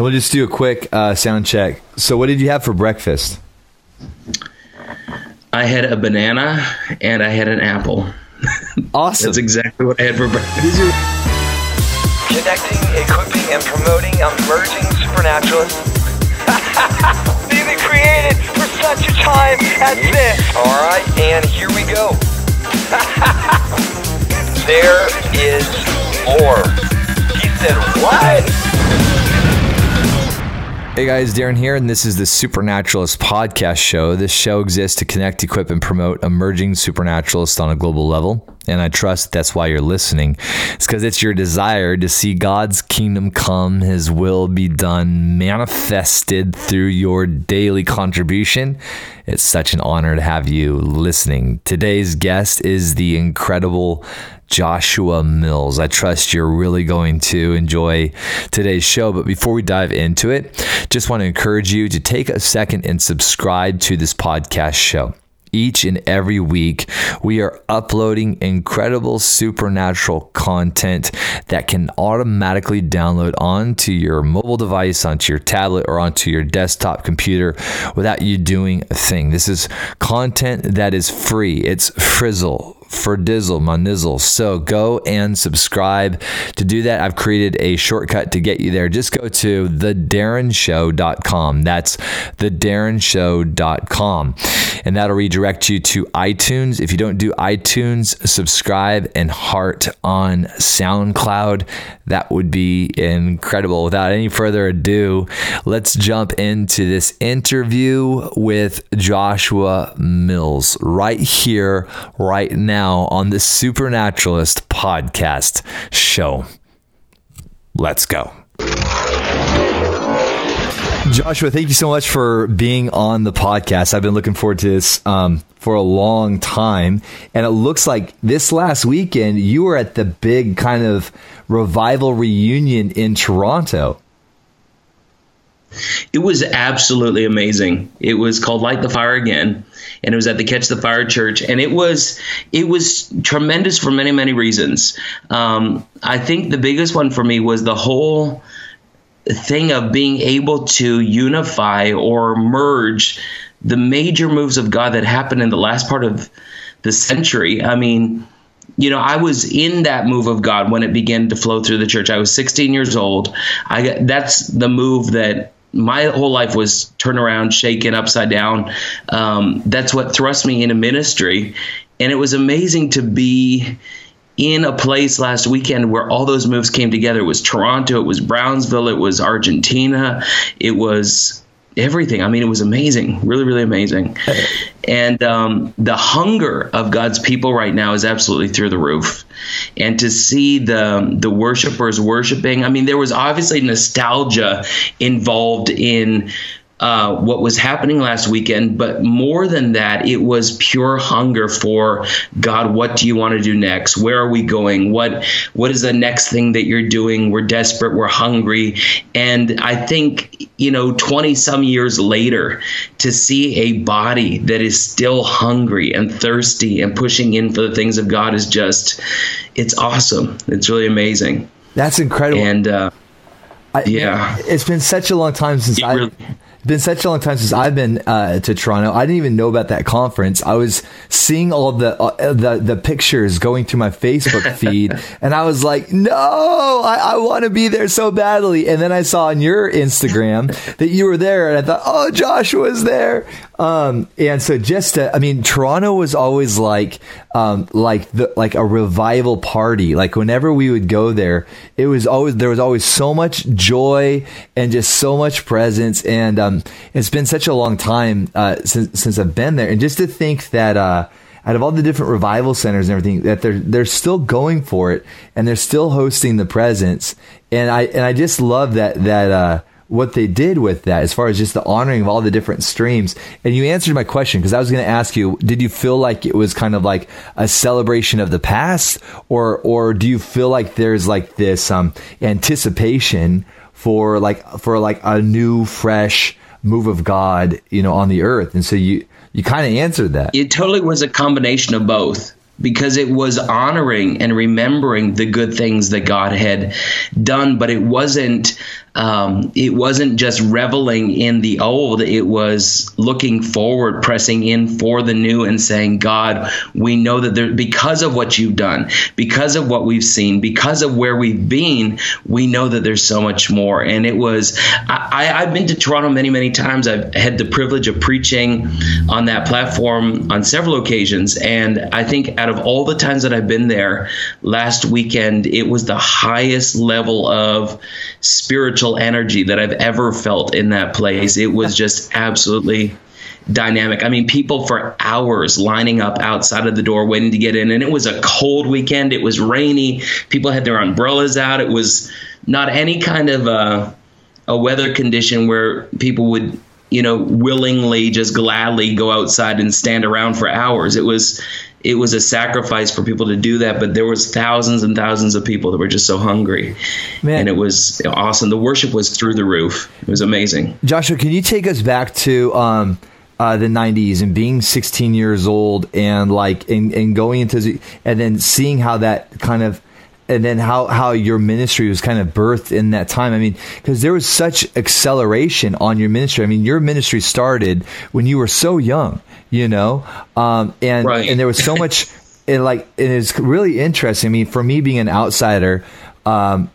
And we'll just do a quick sound check. So what did you have for breakfast? I had a banana and I had an apple. Awesome. That's exactly what I had for breakfast. Connecting, equipping, and promoting emerging supernaturalists. Being created for such a time as this. All right, and here we go. There is more. He said, what? Hey guys, Darren here, and this is the Supernaturalist Podcast Show. This show exists to connect, equip, and promote emerging supernaturalists on a global level. And I trust that's why you're listening. It's because it's your desire to see God's kingdom come, His will be done, manifested through your daily contribution. It's such an honor to have you listening. Today's guest is the incredible Joshua Mills. I trust you're really going to enjoy today's show. But before we dive into it, just want to encourage you to take a second and subscribe to this podcast show. Each and every week, we are uploading incredible supernatural content that can automatically download onto your mobile device, onto your tablet, or onto your desktop computer without you doing a thing. This is content that is free. It's frizzle. For Dizzle, my nizzle. So go and subscribe. To do that, I've created a shortcut to get you there. Just go to thedarenshow.com. That's thedarenshow.com. And that'll redirect you to iTunes. If you don't do iTunes, subscribe and heart on SoundCloud. That would be incredible. Without any further ado, let's jump into this interview with Joshua Mills right here, right now. On the Supernaturalist Podcast Show. Let's go. Joshua, thank you so much for being on the podcast. I've been looking forward to this for a long time. And it looks like this last weekend, you were at the big kind of revival reunion in Toronto. It was absolutely amazing. It was called Light the Fire Again, and it was at the Catch the Fire Church, and it was tremendous for many, many reasons. I think the biggest one for me was the whole thing of being able to unify or merge the major moves of God that happened in the last part of the century. I mean, you know, I was in that move of God when it began to flow through the church. I was 16 years old. That's the move that my whole life was turned around, shaken, upside down. That's what thrust me into ministry. And it was amazing to be in a place last weekend where all those moves came together. It was Toronto. It was Brownsville. It was Argentina. It was everything. I mean, it was amazing. Really, really amazing. And the hunger of God's people right now is absolutely through the roof. And to see the worshipers worshiping, I mean, there was obviously nostalgia involved in what was happening last weekend, but more than that, it was pure hunger for God. What do you want to do next? Where are we going? What is the next thing that you're doing? We're desperate. We're hungry. And I think, you know, 20 some years later, to see a body that is still hungry and thirsty and pushing in for the things of God is just, it's awesome. It's really amazing. That's incredible. And it's been such a long time since I've been to Toronto. I didn't even know about that conference. I was seeing all the pictures going through my Facebook feed, and I was like, no, I want to be there so badly. And then I saw on your Instagram that you were there, and I thought, oh, Joshua's there. And so just, Toronto was always like a revival party. Like whenever we would go there, there was always so much joy and just so much presence. And it's been such a long time since I've been there. And just to think that out of all the different revival centers and everything, that they're still going for it and they're still hosting the presence. And I just love that what they did with that as far as just the honoring of all the different streams. And you answered my question, because I was going to ask you, did you feel like it was kind of like a celebration of the past, or do you feel like there's like this anticipation for a new, fresh move of God, you know, on the earth? And so you kind of answered that. It totally was a combination of both, because it was honoring and remembering the good things that God had done, but it wasn't It wasn't just reveling in the old. It was looking forward, pressing in for the new and saying, God, we know that there, because of what you've done, because of what we've seen, because of where we've been, we know that there's so much more. And it was, I've been to Toronto many, many times. I've had the privilege of preaching on that platform on several occasions. And I think out of all the times that I've been there, last weekend, it was the highest level of spiritual energy that I've ever felt in that place. It was just absolutely dynamic. I mean, people for hours lining up outside of the door waiting to get in. And it was a cold weekend. It was rainy. People had their umbrellas out. It was not any kind of a weather condition where people would, you know, willingly just gladly go outside and stand around for hours. It was a sacrifice for people to do that, but there was thousands and thousands of people that were just so hungry. Man. And it was awesome. The worship was through the roof. It was amazing. Joshua, can you take us back to the 90s and being 16 years old and like and going into and then seeing how that kind of and then how your ministry was kind of birthed in that time? I mean, because there was such acceleration on your ministry. I mean, your ministry started when you were so young, you know, and there was so much and it's really interesting. I mean, for me being an outsider, I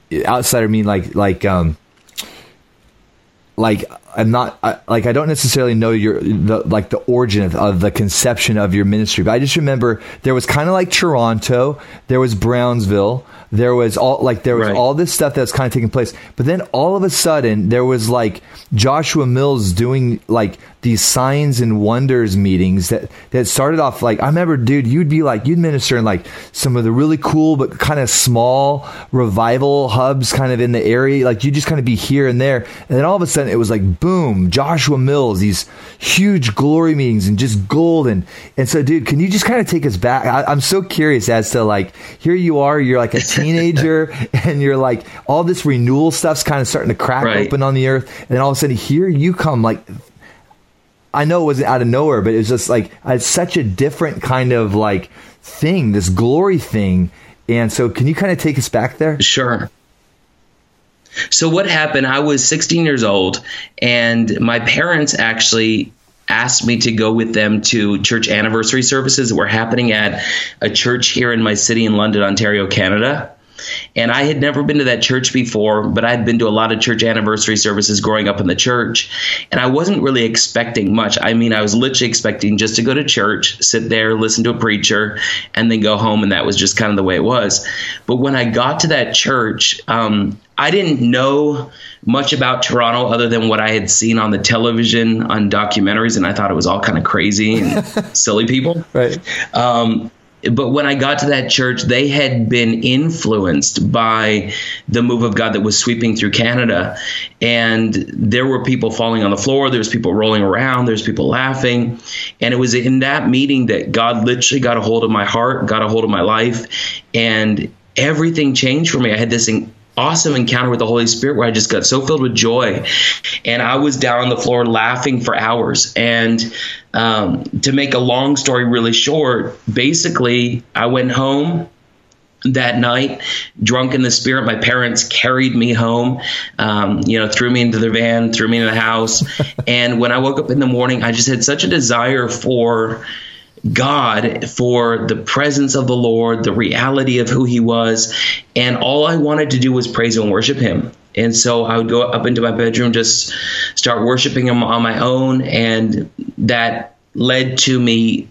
don't necessarily know the origin of the conception of your ministry, but I just remember there was kind of like Toronto, there was Brownsville, there was all this stuff that was kind of taking place, but then all of a sudden there was like Joshua Mills doing like these signs and wonders meetings that started off like, I remember, dude, you'd be like, you'd minister in like some of the really cool but kind of small revival hubs kind of in the area, like you just kind of be here and there, and then all of a sudden it was like boom, Joshua Mills, these huge glory meetings and just gold. And so, dude, can you just kind of take us back? I'm so curious as to like, here you are, you're like a teenager and you're like, all this renewal stuff's kind of starting to crack open on the earth. And then all of a sudden here you come, like, I know it wasn't out of nowhere, but it was just like, it's such a different kind of like thing, this glory thing. And so can you kind of take us back there? Sure. So what happened, I was 16 years old, and my parents actually asked me to go with them to church anniversary services that were happening at a church here in my city in London, Ontario, Canada. And I had never been to that church before, but I had been to a lot of church anniversary services growing up in the church. And I wasn't really expecting much. I mean, I was literally expecting just to go to church, sit there, listen to a preacher, and then go home. And that was just kind of the way it was. But when I got to that church, I didn't know much about Toronto other than what I had seen on the television, on documentaries. And I thought it was all kind of crazy and silly people. Right. But when I got to that church, they had been influenced by the move of God that was sweeping through Canada. And there were people falling on the floor. There's people rolling around. There's people laughing. And it was in that meeting that God literally got a hold of my heart, got a hold of my life. And everything changed for me. I had this awesome encounter with the Holy Spirit where I just got so filled with joy. And I was down on the floor laughing for hours. And to make a long story really short, basically, I went home that night, drunk in the Spirit. My parents carried me home, threw me into their van, threw me into the house. And when I woke up in the morning, I just had such a desire for God, for the presence of the Lord, the reality of who he was. And all I wanted to do was praise and worship him. And so I would go up into my bedroom, just start worshiping him on my own. And that led to me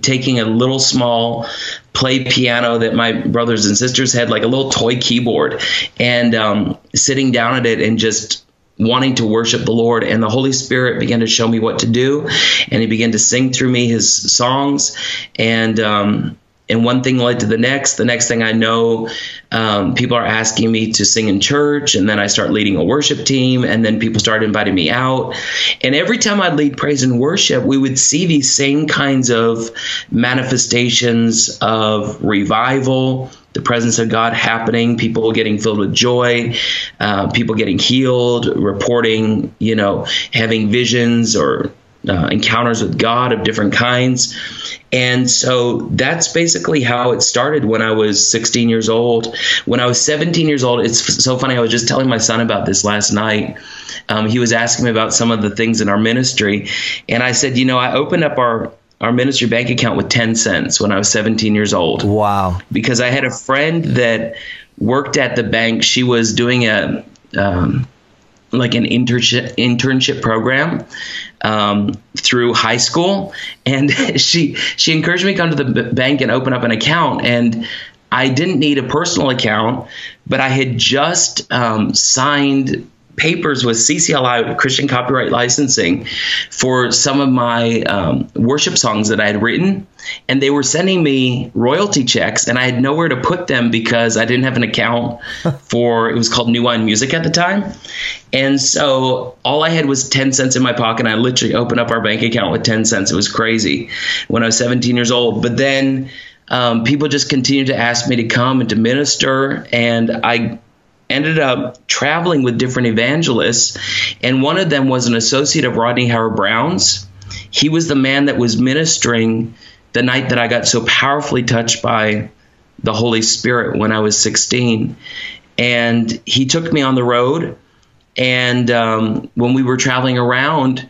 taking a little small play piano that my brothers and sisters had, like a little toy keyboard, and sitting down at it and just wanting to worship the Lord. And the Holy Spirit began to show me what to do, and he began to sing through me his songs. And one thing led to the next. The next thing I know, people are asking me to sing in church, and then I start leading a worship team, and then people start inviting me out. And every time I'd lead praise and worship, we would see these same kinds of manifestations of revival, the presence of God happening, people getting filled with joy, people getting healed, reporting, having visions or encounters with God of different kinds. And so that's basically how it started when I was 16 years old. When I was 17 years old, it's so funny. I was just telling my son about this last night. He was asking me about some of the things in our ministry. And I said, you know, I opened up our ministry bank account with 10 cents when I was 17 years old. Wow. Because I had a friend that worked at the bank. She was doing a like an internship program through high school. And she encouraged me to come to the bank and open up an account. And I didn't need a personal account, but I had just signed papers with CCLI, Christian Copyright Licensing, for some of my worship songs that I had written. And they were sending me royalty checks, and I had nowhere to put them because I didn't have an account for, it was called New Wine Music at the time. And so all I had was 10 cents in my pocket. I literally opened up our bank account with 10 cents. It was crazy when I was 17 years old. But then people just continued to ask me to come and to minister, and I ended up traveling with different evangelists, and one of them was an associate of Rodney Howard Brown's. He was the man that was ministering the night that I got so powerfully touched by the Holy Spirit when I was 16. And he took me on the road, and when we were traveling around,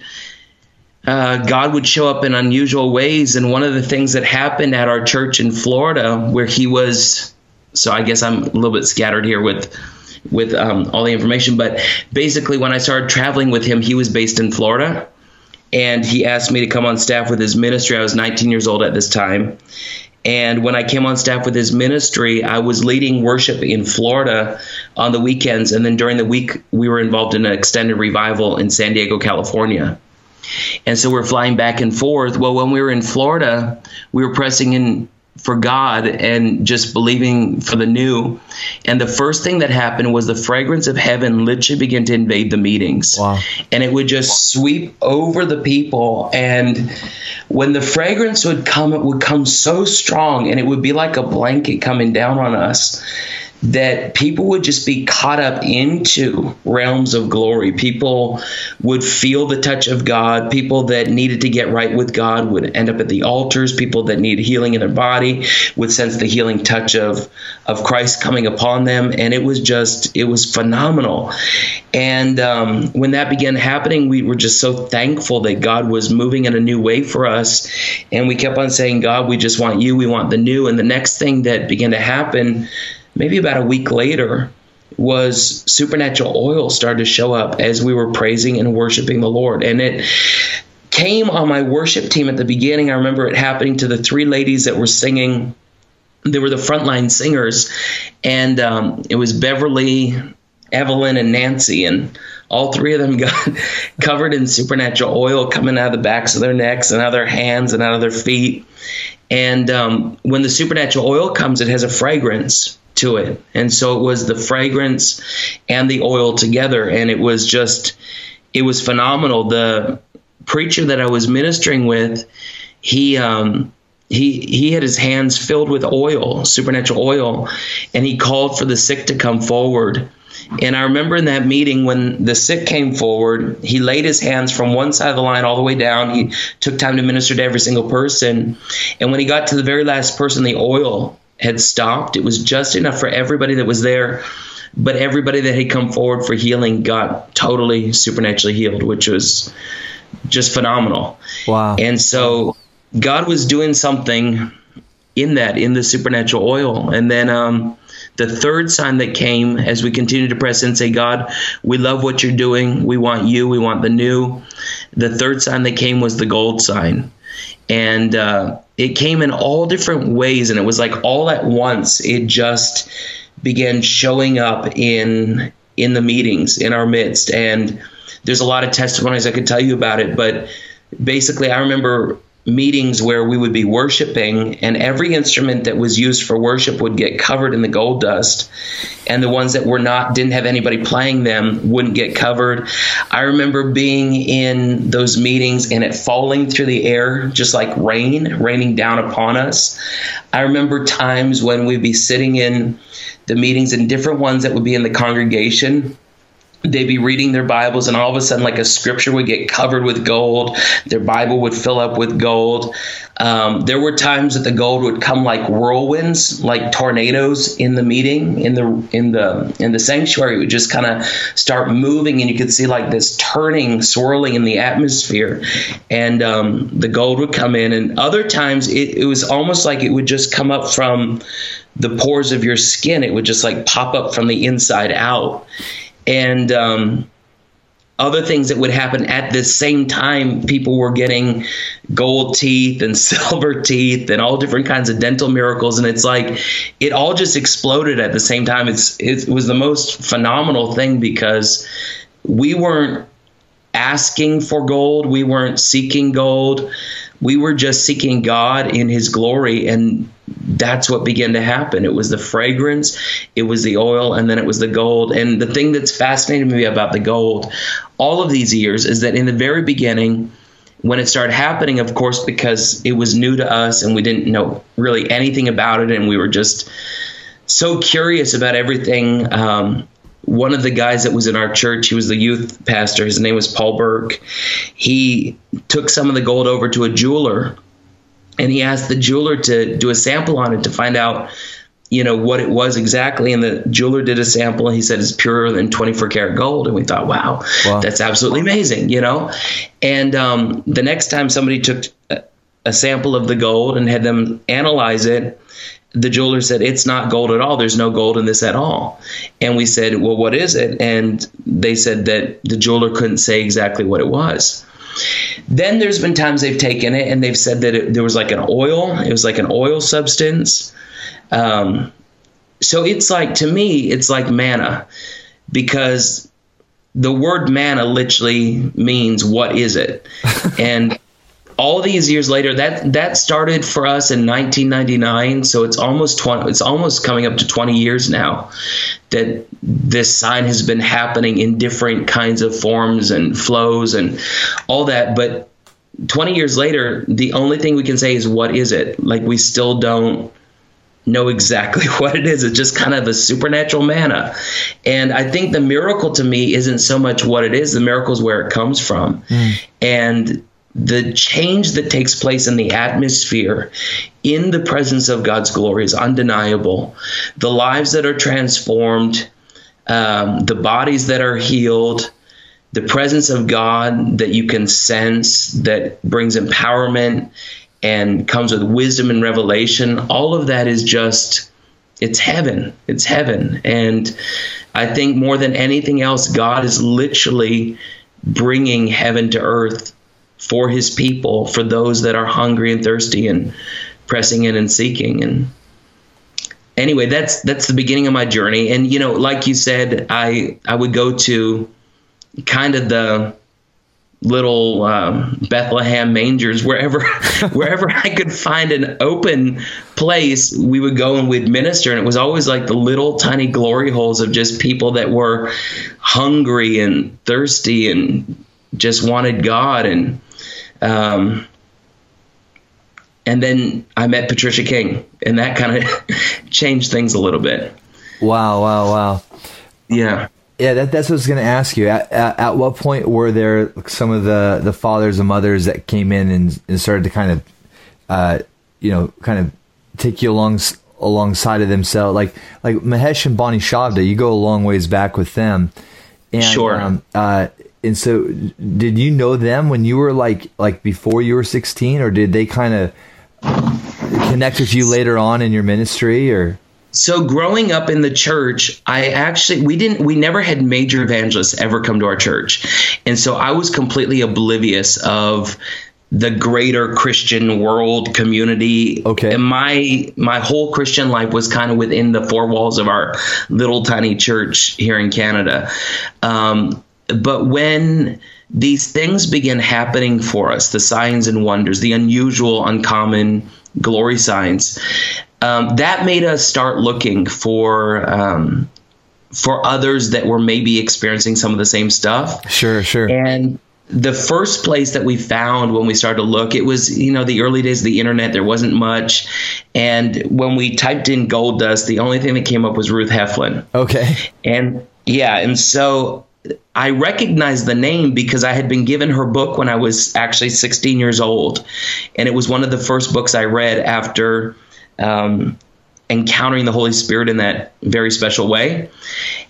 God would show up in unusual ways. And one of the things that happened at our church in Florida, where he was, so I guess I'm a little bit scattered here with all the information. But basically, when I started traveling with him, he was based in Florida, and he asked me to come on staff with his ministry. I was 19 years old at this time. And when I came on staff with his ministry, I was leading worship in Florida on the weekends. And then during the week, we were involved in an extended revival in San Diego, California. And so we're flying back and forth. Well, when we were in Florida, we were pressing in for God and just believing for the new. And the first thing that happened was the fragrance of heaven literally began to invade the meetings. Wow. And it would just sweep over the people. And when the fragrance would come, it would come so strong, and it would be like a blanket coming down on us, that people would just be caught up into realms of glory. People would feel the touch of God. People that needed to get right with God would end up at the altars. People that need healing in their body would sense the healing touch of Christ coming upon them. And it was phenomenal. And when that began happening, we were just so thankful that God was moving in a new way for us. And we kept on saying, God, we just want you. We want the new. And the next thing that began to happen, maybe about a week later, was supernatural oil started to show up as we were praising and worshiping the Lord. And it came on my worship team at the beginning. I remember it happening to the three ladies that were singing. They were the frontline singers. And it was Beverly, Evelyn, and Nancy. And all three of them got covered in supernatural oil coming out of the backs of their necks and out of their hands and out of their feet. And when the supernatural oil comes, it has a fragrance to it. And so it was the fragrance and the oil together. And it was phenomenal. The preacher that I was ministering with, he had his hands filled with oil, supernatural oil, and he called for the sick to come forward. And I remember in that meeting when the sick came forward, he laid his hands from one side of the line all the way down. He took time to minister to every single person. And when he got to the very last person, the oil had stopped. It was just enough for everybody that was there, but everybody that had come forward for healing got totally supernaturally healed, which was just phenomenal. Wow. And so God was doing something in the supernatural oil. And then the third sign that came, as we continued to press in, say, God, we love what you're doing. We want you. We want the new. The third sign that came was the gold sign. And it came in all different ways, and it was like all at once. It just began showing up in the meetings, in our midst. And there's a lot of testimonies I could tell you about it, but basically I remember meetings where we would be worshiping, and every instrument that was used for worship would get covered in the gold dust, and the ones that were not, didn't have anybody playing them, wouldn't get covered. I remember being in those meetings and it falling through the air, just like raining down upon us. I remember times when we'd be sitting in the meetings and different ones that would be in the congregation They'd be reading their Bibles, and all of a sudden, like, a scripture would get covered with gold. Their Bible would fill up with gold. There were times that the gold would come like whirlwinds, like tornadoes in the meeting, in the sanctuary. It would just kind of start moving, and you could see like this turning, swirling in the atmosphere. And the gold would come in. And other times, it was almost like it would just come up from the pores of your skin. It would just like pop up from the inside out. And other things that would happen at the same time, people were getting gold teeth and silver teeth and all different kinds of dental miracles. And it's like it all just exploded at the same time. It was the most phenomenal thing, because we weren't asking for gold. We weren't seeking gold. We were just seeking God in his glory, and that's what began to happen. It was the fragrance, it was the oil, and then it was the gold. And the thing that's fascinated me about the gold all of these years is that in the very beginning, when it started happening, of course, because it was new to us and we didn't know really anything about it, and we were just so curious about everything. One of the guys that was in our church, he was the youth pastor. His name was Paul Burke. He took some of the gold over to a jeweler, and he asked the jeweler to do a sample on it to find out, you know, what it was exactly. And the jeweler did a sample, and he said it's purer than 24 karat gold. And we thought, wow, that's absolutely amazing, you know. And the next time somebody took a sample of the gold and had them analyze it, the jeweler said, it's not gold at all. There's no gold in this at all. And we said, well, what is it? And they said that the jeweler couldn't say exactly what it was. Then there's been times they've taken it and they've said that there was like an oil. It was like an oil substance. So it's like, to me, it's like manna, because the word manna literally means what is it? And all these years later, that started for us in 1999. So it's almost coming up to 20 years now that this sign has been happening in different kinds of forms and flows and all that. But 20 years later, the only thing we can say is, what is it? Like, we still don't know exactly what it is. It's just kind of a supernatural manna. And I think the miracle to me isn't so much what it is. The miracle is where it comes from. And the change that takes place in the atmosphere in the presence of God's glory is undeniable. The lives that are transformed, the bodies that are healed, the presence of God that you can sense, that brings empowerment and comes with wisdom and revelation. All of that is just, it's heaven. It's heaven. And I think more than anything else, God is literally bringing heaven to earth for his people, for those that are hungry and thirsty and pressing in and seeking. And anyway, that's the beginning of my journey. And, you know, like you said, I would go to kind of the little Bethlehem mangers, wherever I could find an open place, we would go and we'd minister. And it was always like the little tiny glory holes of just people that were hungry and thirsty and just wanted God. And then I met Patricia King, and that kind of changed things a little bit. Wow. Yeah. That's what I was going to ask you. At what point were there some of the fathers and mothers that came in and started to kind of take you alongside of themselves? Like Mahesh and Bonnie Shavda, you go a long ways back with them. And, sure. And so did you know them when you were like before you were 16, or did they kind of connect with you later on in your ministry? Or so growing up in the church, we never had major evangelists ever come to our church. And so I was completely oblivious of the greater Christian world community. Okay. And my whole Christian life was kind of within the four walls of our little tiny church here in Canada. But when these things begin happening for us, the signs and wonders, the unusual, uncommon glory signs, that made us start looking for others that were maybe experiencing some of the same stuff. Sure. And the first place that we found when we started to look, it was, you know, the early days of the internet, there wasn't much. And when we typed in gold dust, the only thing that came up was Ruth Hefflin. Okay. And so I recognized the name because I had been given her book when I was actually 16 years old. And it was one of the first books I read after encountering the Holy Spirit in that very special way.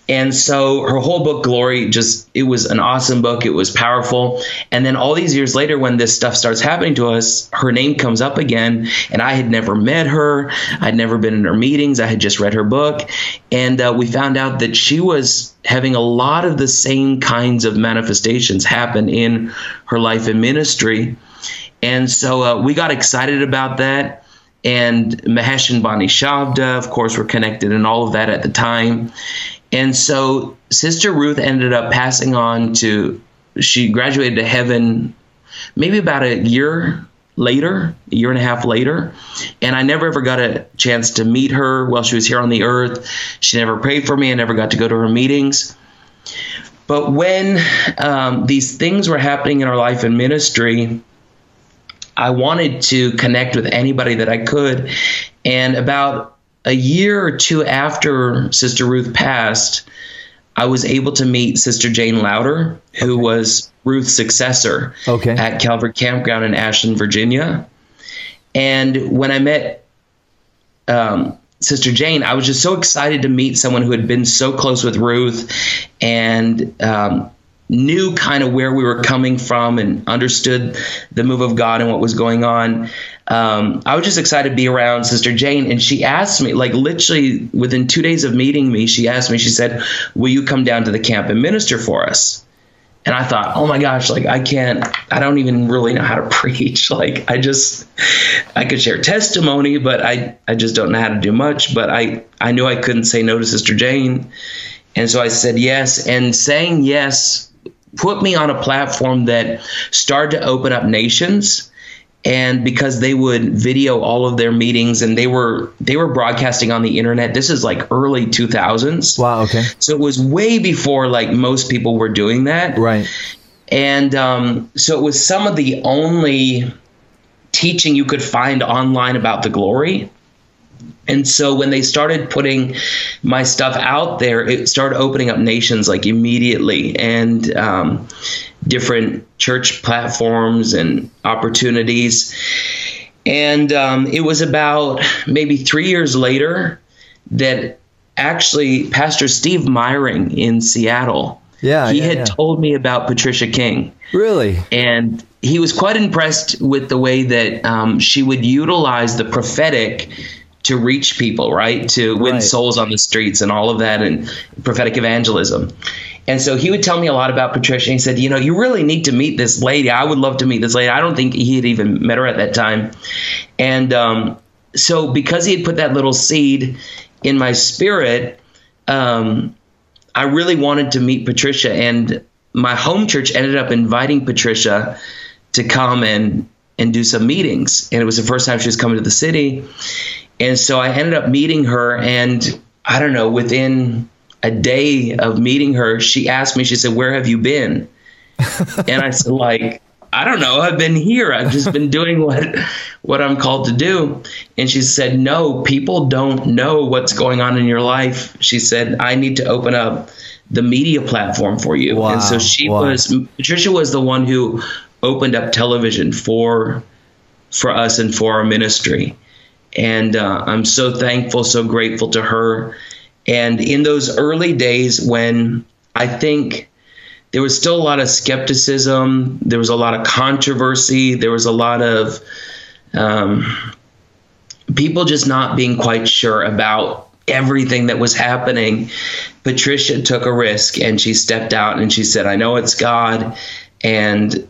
And so her whole book, Glory, it was an awesome book. It was powerful. And then all these years later, when this stuff starts happening to us, her name comes up again. And I had never met her. I'd never been in her meetings. I had just read her book. And we found out that she was having a lot of the same kinds of manifestations happen in her life and ministry. And so we got excited about that. And Mahesh and Bonnie Shavda, of course, were connected and all of that at the time. And so Sister Ruth ended up passing on she graduated to heaven maybe about a year and a half later. And I never ever got a chance to meet her while she was here on the earth. She never prayed for me. I never got to go to her meetings. But when these things were happening in our life and ministry, I wanted to connect with anybody that I could. And about a year or two after Sister Ruth passed, I was able to meet Sister Jane Louder, who was Ruth's successor at Calvert Campground in Ashton, Virginia. And when I met Sister Jane, I was just so excited to meet someone who had been so close with Ruth and knew kind of where we were coming from and understood the move of God and what was going on. I was just excited to be around Sister Jane. And she asked me, like literally within 2 days of meeting me, she said, will you come down to the camp and minister for us? And I thought, oh my gosh, like I don't even really know how to preach. Like I could share testimony, but I just don't know how to do much. But I knew I couldn't say no to Sister Jane. And so I said yes, and saying yes put me on a platform that started to open up nations. And because they would video all of their meetings and they were broadcasting on the internet. This is like early 2000s. Wow. Okay. So it was way before like most people were doing that. Right. And so it was some of the only teaching you could find online about the glory. And so when they started putting my stuff out there, it started opening up nations like immediately, and different church platforms and opportunities. And it was about maybe 3 years later that actually Pastor Steve Myring in Seattle, told me about Patricia King. Really? And he was quite impressed with the way that she would utilize the prophetic to reach people, right? To win souls on the streets and all of that and prophetic evangelism. And so he would tell me a lot about Patricia. He said, you really need to meet this lady. I would love to meet this lady. I don't think he had even met her at that time. And so because he had put that little seed in my spirit, I really wanted to meet Patricia. And my home church ended up inviting Patricia to come and do some meetings. And it was the first time she was coming to the city. And so I ended up meeting her, and I don't know, within a day of meeting her, she asked me, she said, where have you been? And I said, I don't know. I've been here. I've just been doing what I'm called to do. And she said, no, people don't know what's going on in your life. She said, I need to open up the media platform for you. Wow, and so Patricia was the one who opened up television for us and for our ministry. And I'm so thankful, so grateful to her. And in those early days when I think there was still a lot of skepticism, there was a lot of controversy, there was a lot of people just not being quite sure about everything that was happening, Patricia took a risk and she stepped out and she said, I know it's God. And,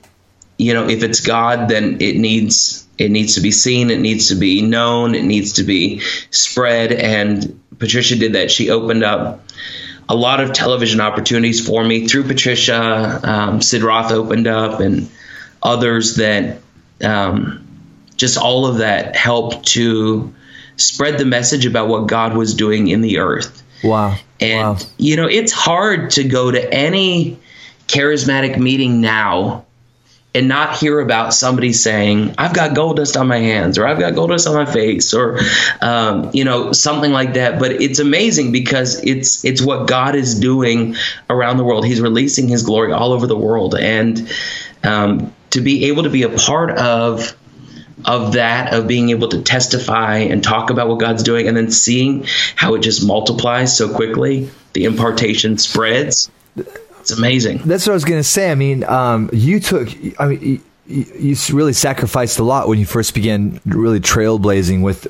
if it's God, then it needs to be seen. It needs to be known. It needs to be spread. And Patricia did that. She opened up a lot of television opportunities for me through Patricia. Sid Roth opened up and others that just all of that helped to spread the message about what God was doing in the earth. Wow. And, it's hard to go to any charismatic meeting now and not hear about somebody saying, I've got gold dust on my hands, or I've got gold dust on my face, or, something like that. But it's amazing because it's what God is doing around the world. He's releasing his glory all over the world. And to be able to be a part of that, of being able to testify and talk about what God's doing, and then seeing how it just multiplies so quickly, the impartation spreads. It's amazing. That's what I was going to say. I mean, you really sacrificed a lot when you first began really trailblazing with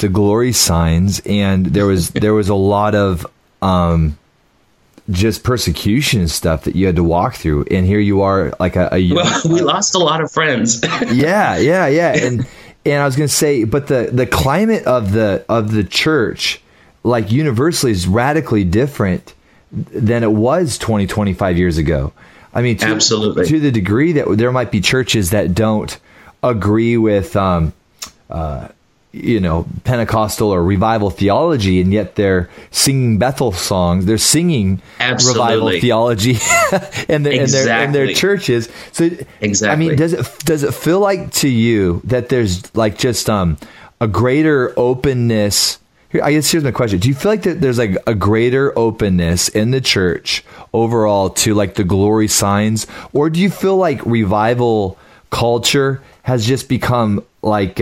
the glory signs. And there was a lot of just persecution and stuff that you had to walk through. And here you are, like we lost a lot of friends. Yeah. And I was going to say, but the climate of the church, like universally, is radically different than it was 20, 25 years ago. I mean, absolutely. To the degree that there might be churches that don't agree with, Pentecostal or revival theology, and yet they're singing Bethel songs. They're singing absolutely. Revival theology in their churches. So, exactly. I mean, does it feel like to you that there's like just a greater openness? I guess here's my question. Do you feel like that there's like a greater openness in the church overall to like the glory signs, or do you feel like revival culture has just become like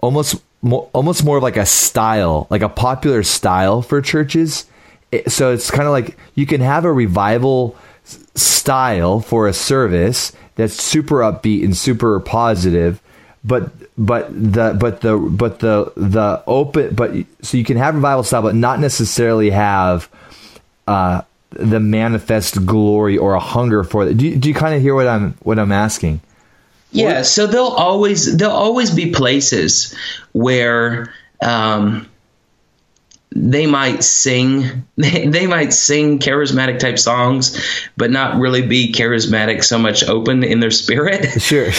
almost more of like a style, like a popular style for churches? So it's kind of like you can have a revival style for a service that's super upbeat and super positive, so you can have revival style, but not necessarily have the manifest glory or a hunger for it. Do you kind of hear what I'm asking? Yeah. So there'll always be places where they might sing charismatic type songs, but not really be charismatic so much, open in their spirit. Sure.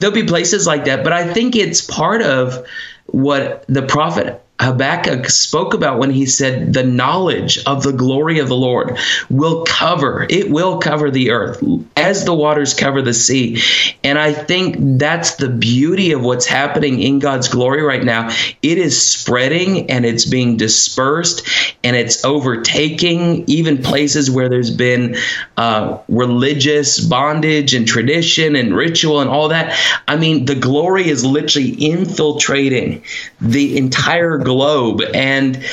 There'll be places like that, but I think it's part of what the prophet Habakkuk spoke about when he said, the knowledge of the glory of the Lord will cover the earth as the waters cover the sea. And I think that's the beauty of what's happening in God's glory right now. It is spreading, and it's being dispersed, and it's overtaking even places where there's been religious bondage and tradition and ritual and all that. I mean, the glory is literally infiltrating the entire globe, and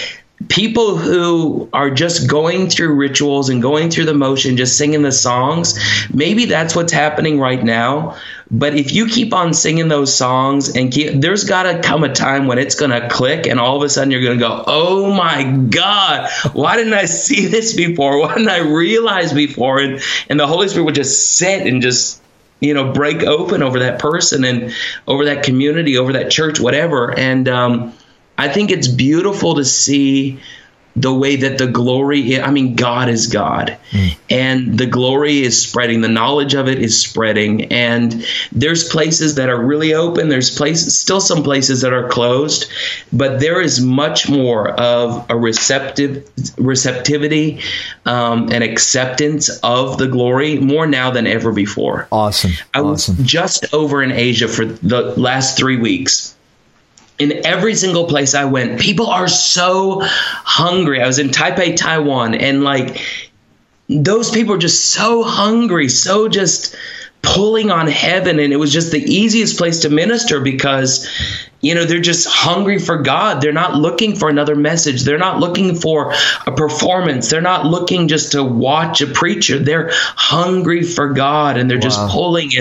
people who are just going through rituals and going through the motion, just singing the songs, maybe that's what's happening right now. But if you keep on singing those songs, there's got to come a time when it's going to click, and all of a sudden you're going to go, oh my God, why didn't I see this before? Why didn't I realize before? And the Holy Spirit would just sit and just, break open over that person and over that community, over that church, whatever. And, I think it's beautiful to see the way that the glory, God is God, and the glory is spreading. The knowledge of it is spreading. And there's places that are really open. There's still some places that are closed, but there is much more of a receptivity and acceptance of the glory, more now than ever before. Awesome. I was just over in Asia for the last 3 weeks. In every single place I went, people are so hungry. I was in Taipei, Taiwan, and those people are just so hungry, so just pulling on heaven. And it was just the easiest place to minister because, they're just hungry for God. They're not looking for another message. They're not looking for a performance. They're not looking just to watch a preacher. They're hungry for God, and they're just pulling.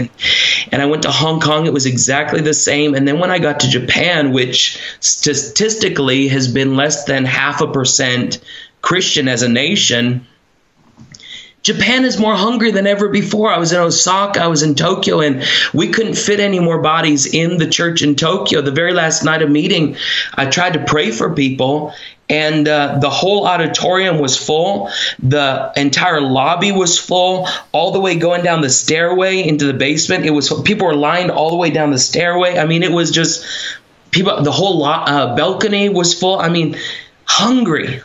And I went to Hong Kong. It was exactly the same. And then when I got to Japan, which statistically has been less than 0.5% Christian as a nation, Japan is more hungry than ever before. I was in Osaka, I was in Tokyo, and we couldn't fit any more bodies in the church in Tokyo. The very last night of meeting, I tried to pray for people, and the whole auditorium was full. The entire lobby was full, all the way going down the stairway into the basement. It was people were lined all the way down the stairway. It was just people. The whole balcony was full. Hungry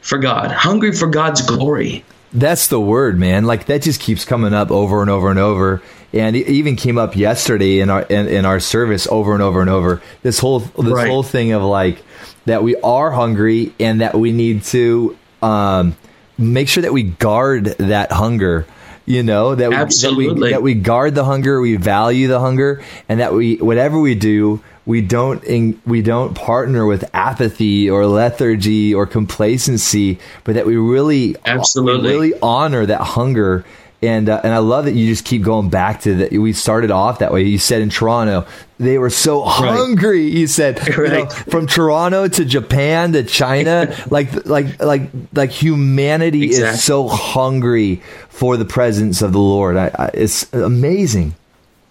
for God, hungry for God's glory. That's the word, man. Like, that just keeps coming up over and over and over. And it even came up yesterday in our service over and over and over. This whole thing of, like, that we are hungry and that we need to make sure that we guard that hunger. You know, that we guard the hunger, we value the hunger, and that we, whatever we do, we don't partner with apathy or lethargy or complacency, but that we really honor that hunger. And I love that you just keep going back to that. We started off that way. You said in Toronto, they were so hungry. Right. You said, right, you know, from Toronto to Japan to China, like humanity is so hungry for the presence of the Lord. It's amazing.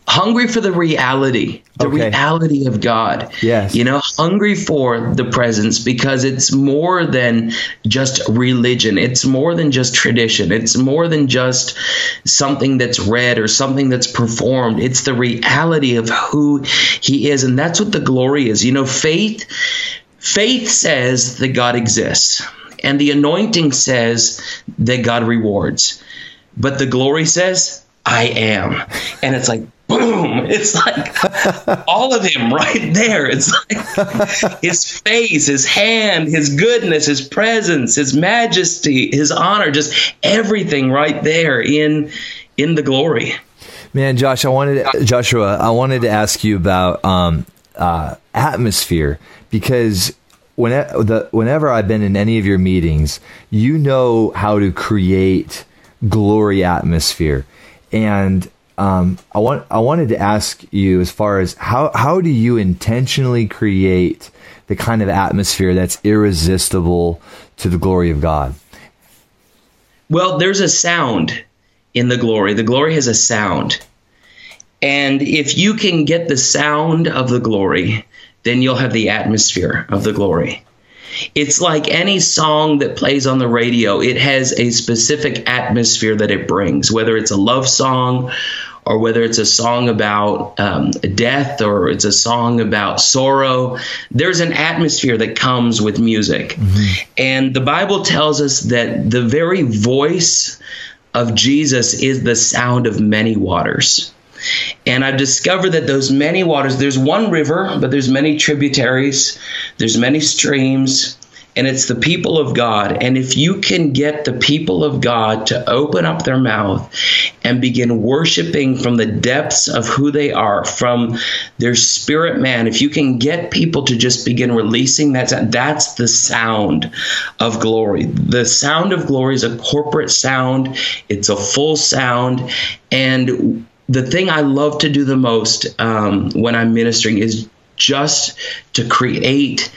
Hungry for the reality, reality of God. Yes. You know, hungry for the presence, because it's more than just religion. It's more than just tradition. It's more than just something that's read or something that's performed. It's the reality of who He is. And that's what the glory is. You know, faith says that God exists, and the anointing says that God rewards. But the glory says, I am. And it's like, boom, it's like all of Him right there. It's like His face, His hand, His goodness, His presence, His majesty, His honor, just everything right there in the glory. Man, Joshua, I wanted to ask you about atmosphere, because whenever I've been in any of your meetings, you know how to create glory atmosphere. And I wanted to ask you, as far as how do you intentionally create the kind of atmosphere that's irresistible to the glory of God? Well, there's a sound in the glory. The glory has a sound. And if you can get the sound of the glory, then you'll have the atmosphere of the glory. It's like any song that plays on the radio. It has a specific atmosphere that it brings, whether it's a love song or whether it's a song about death or it's a song about sorrow. There's an atmosphere that comes with music. Mm-hmm. And the Bible tells us that the very voice of Jesus is the sound of many waters. And I've discovered that those many waters, there's one river, but there's many tributaries, there's many streams, and it's the people of God. And if you can get the people of God to open up their mouth and begin worshiping from the depths of who they are, from their spirit man, if you can get people to just begin releasing that sound, that's the sound of glory. The sound of glory is a corporate sound. It's a full sound. And the thing I love to do the most when I'm ministering is just to create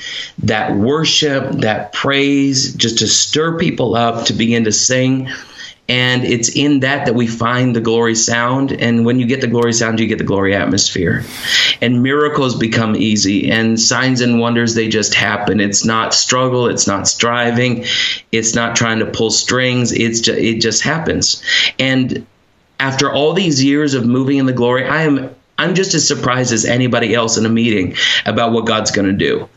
that worship, that praise, just to stir people up, to begin to sing. And it's in that we find the glory sound. And when you get the glory sound, you get the glory atmosphere. And miracles become easy. And signs and wonders, they just happen. It's not struggle. It's not striving. It's not trying to pull strings. It just happens. And after all these years of moving in the glory, I'm just as surprised as anybody else in a meeting about what God's going to do.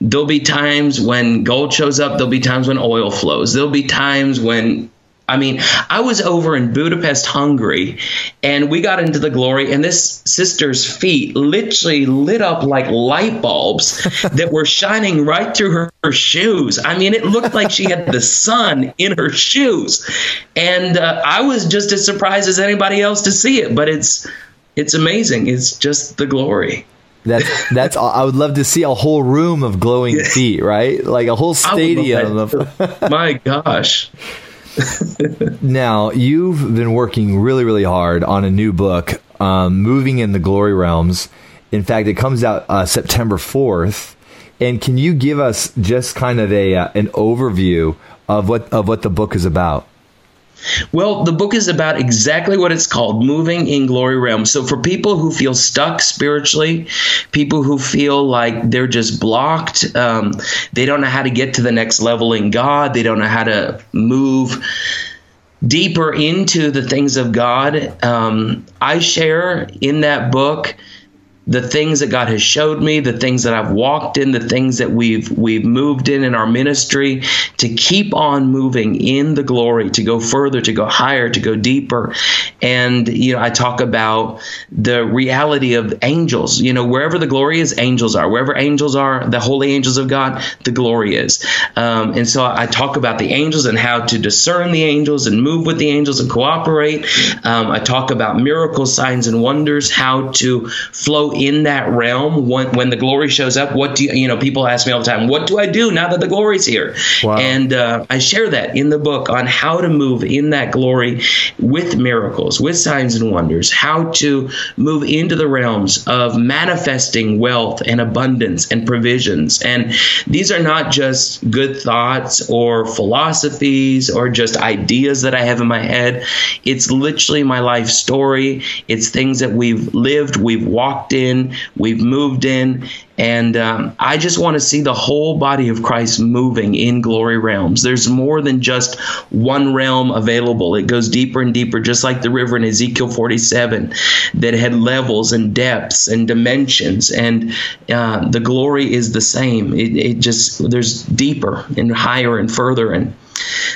There'll be times when gold shows up. There'll be times when oil flows. There'll be times when, I was over in Budapest, Hungary, and we got into the glory, and this sister's feet literally lit up like light bulbs that were shining right through her shoes. I mean, it looked like she had the sun in her shoes. And I was just as surprised as anybody else to see it, but it's amazing. It's just the glory. That's all. I would love to see a whole room of glowing feet, right? Like a whole stadium. My gosh. Now, you've been working really, really hard on a new book, Moving in the Glory Realms. In fact, it comes out September 4th. And can you give us just kind of an overview of what the book is about? Well, the book is about exactly what it's called, Moving in Glory Realms. So for people who feel stuck spiritually, people who feel like they're just blocked, they don't know how to get to the next level in God, they don't know how to move deeper into the things of God, I share in that book the things that God has showed me, the things that I've walked in, the things that we've moved in our ministry, to keep on moving in the glory, to go further, to go higher, to go deeper. And, you know, I talk about the reality of angels. You know, wherever the glory is, angels are. Wherever angels are, the holy angels of God, the glory is. And so I talk about the angels and how to discern the angels and move with the angels and cooperate. I talk about miracles, signs, and wonders, how to flow in that realm when the glory shows up. What do you know? People ask me all the time, what do I do now that the glory's here? Wow. And I share that in the book on how to move in that glory with miracles, with signs and wonders, how to move into the realms of manifesting wealth and abundance and provisions. And these are not just good thoughts or philosophies or just ideas that I have in my head. It's literally my life story. It's things that we've lived, we've walked in, we've moved in. And I just want to see the whole body of Christ moving in glory realms. There's more than just one realm available. It goes deeper and deeper, just like the river in Ezekiel 47 that had levels and depths and dimensions. And the glory is the same. It just, there's deeper and higher and further. And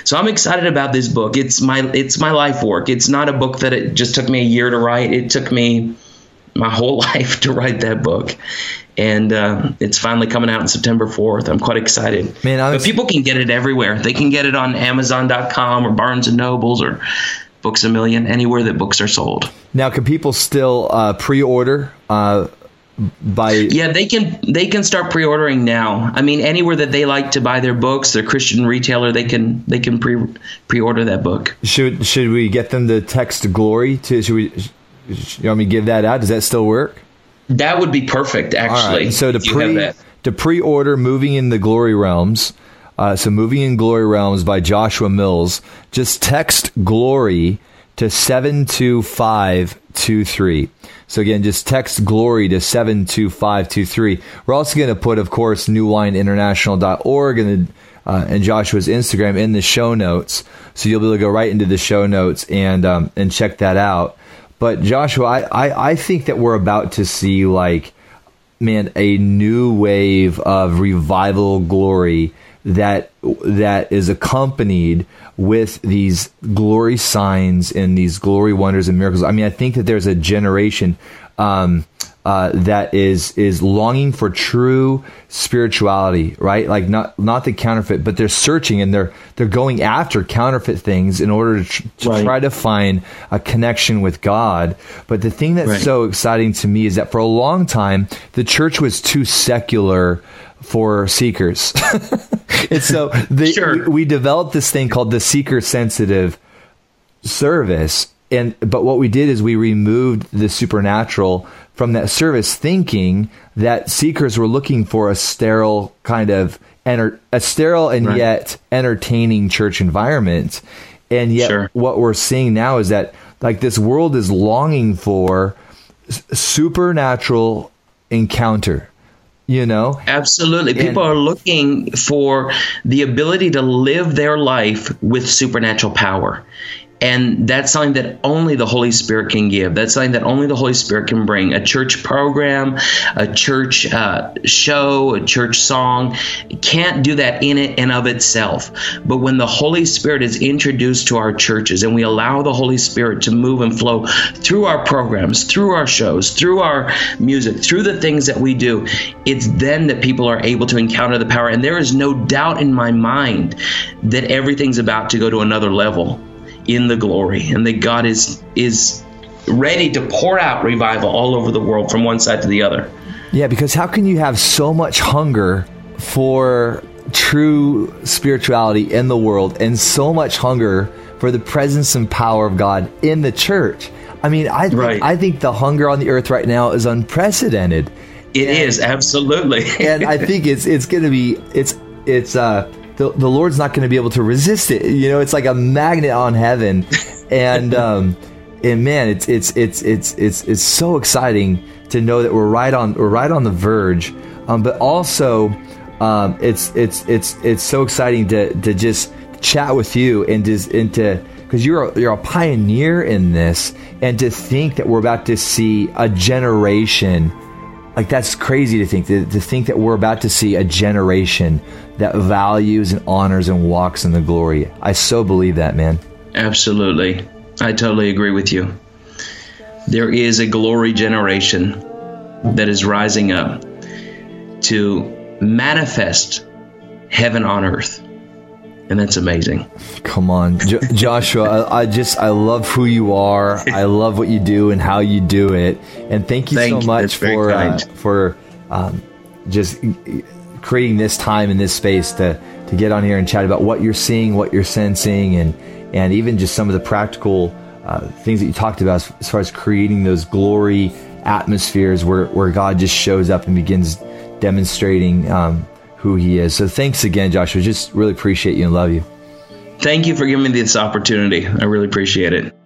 so I'm excited about this book. It's my life work. It's not a book that it just took me a year to write. It took me my whole life to write that book. And it's finally coming out on September 4th. I'm quite excited. Man, but people can get it everywhere. They can get it on Amazon.com or Barnes & Nobles or Books A Million, anywhere that books are sold. Now, can people still pre-order they can start pre-ordering now. I mean, anywhere that they like to buy their books, their Christian retailer, they can pre-order that book. Should we get them to text glory to? Should we give that out? Does that still work? That would be perfect, actually. Right. So to pre-order Moving in the Glory Realms, Moving in Glory Realms by Joshua Mills, just text glory to 72523. So again, just text glory to 72523. We're also going to put, of course, newwineinternational.org and Joshua's Instagram in the show notes. So you'll be able to go right into the show notes and check that out. But Joshua, I think that we're about to see, a new wave of revival glory that is accompanied with these glory signs and these glory wonders and miracles. I mean, I think that there's a generation that is longing for true spirituality, right? Like not the counterfeit, but they're searching and they're going after counterfeit things in order to right. try to find a connection with God. But the thing that's right. so exciting to me is that for a long time, the church was too secular for seekers. And so we developed this thing called the seeker sensitive service. But what we did is we removed the supernatural from that service, thinking that seekers were looking for a sterile kind of and right. yet entertaining church environment. And yet sure. what we're seeing now is that this world is longing for supernatural encounter. You know, absolutely. People are looking for the ability to live their life with supernatural power. And that's something that only the Holy Spirit can give. That's something that only the Holy Spirit can bring. A church program, a church show, a church song can't do that in it and of itself. But when the Holy Spirit is introduced to our churches and we allow the Holy Spirit to move and flow through our programs, through our shows, through our music, through the things that we do, it's then that people are able to encounter the power. And there is no doubt in my mind that everything's about to go to another level in the glory, and that God is ready to pour out revival all over the world from one side to the other. Yeah, because how can you have so much hunger for true spirituality in the world and so much hunger for the presence and power of God in the church? I mean, I think the hunger on the earth right now is unprecedented. It is, absolutely. And I think it's going to be, the Lord's not going to be able to resist it. You know, it's like a magnet on heaven, and man, it's so exciting to know that we're right on the verge. But also, it's so exciting to just chat with you and just into because you're a pioneer in this, and to think that we're about to see a generation Like, that's crazy to think. To think that we're about to see a generation that values and honors and walks in the glory. I so believe that, man. Absolutely. I totally agree with you. There is a glory generation that is rising up to manifest heaven on earth. And that's amazing. Come on, Joshua. I love who you are. I love what you do and how you do it. And thank you so much for just creating this time in this space to get on here and chat about what you're seeing, what you're sensing, and even just some of the practical things that you talked about as far as creating those glory atmospheres where God just shows up and begins demonstrating who he is. So thanks again, Joshua. Just really appreciate you and love you. Thank you for giving me this opportunity. I really appreciate it.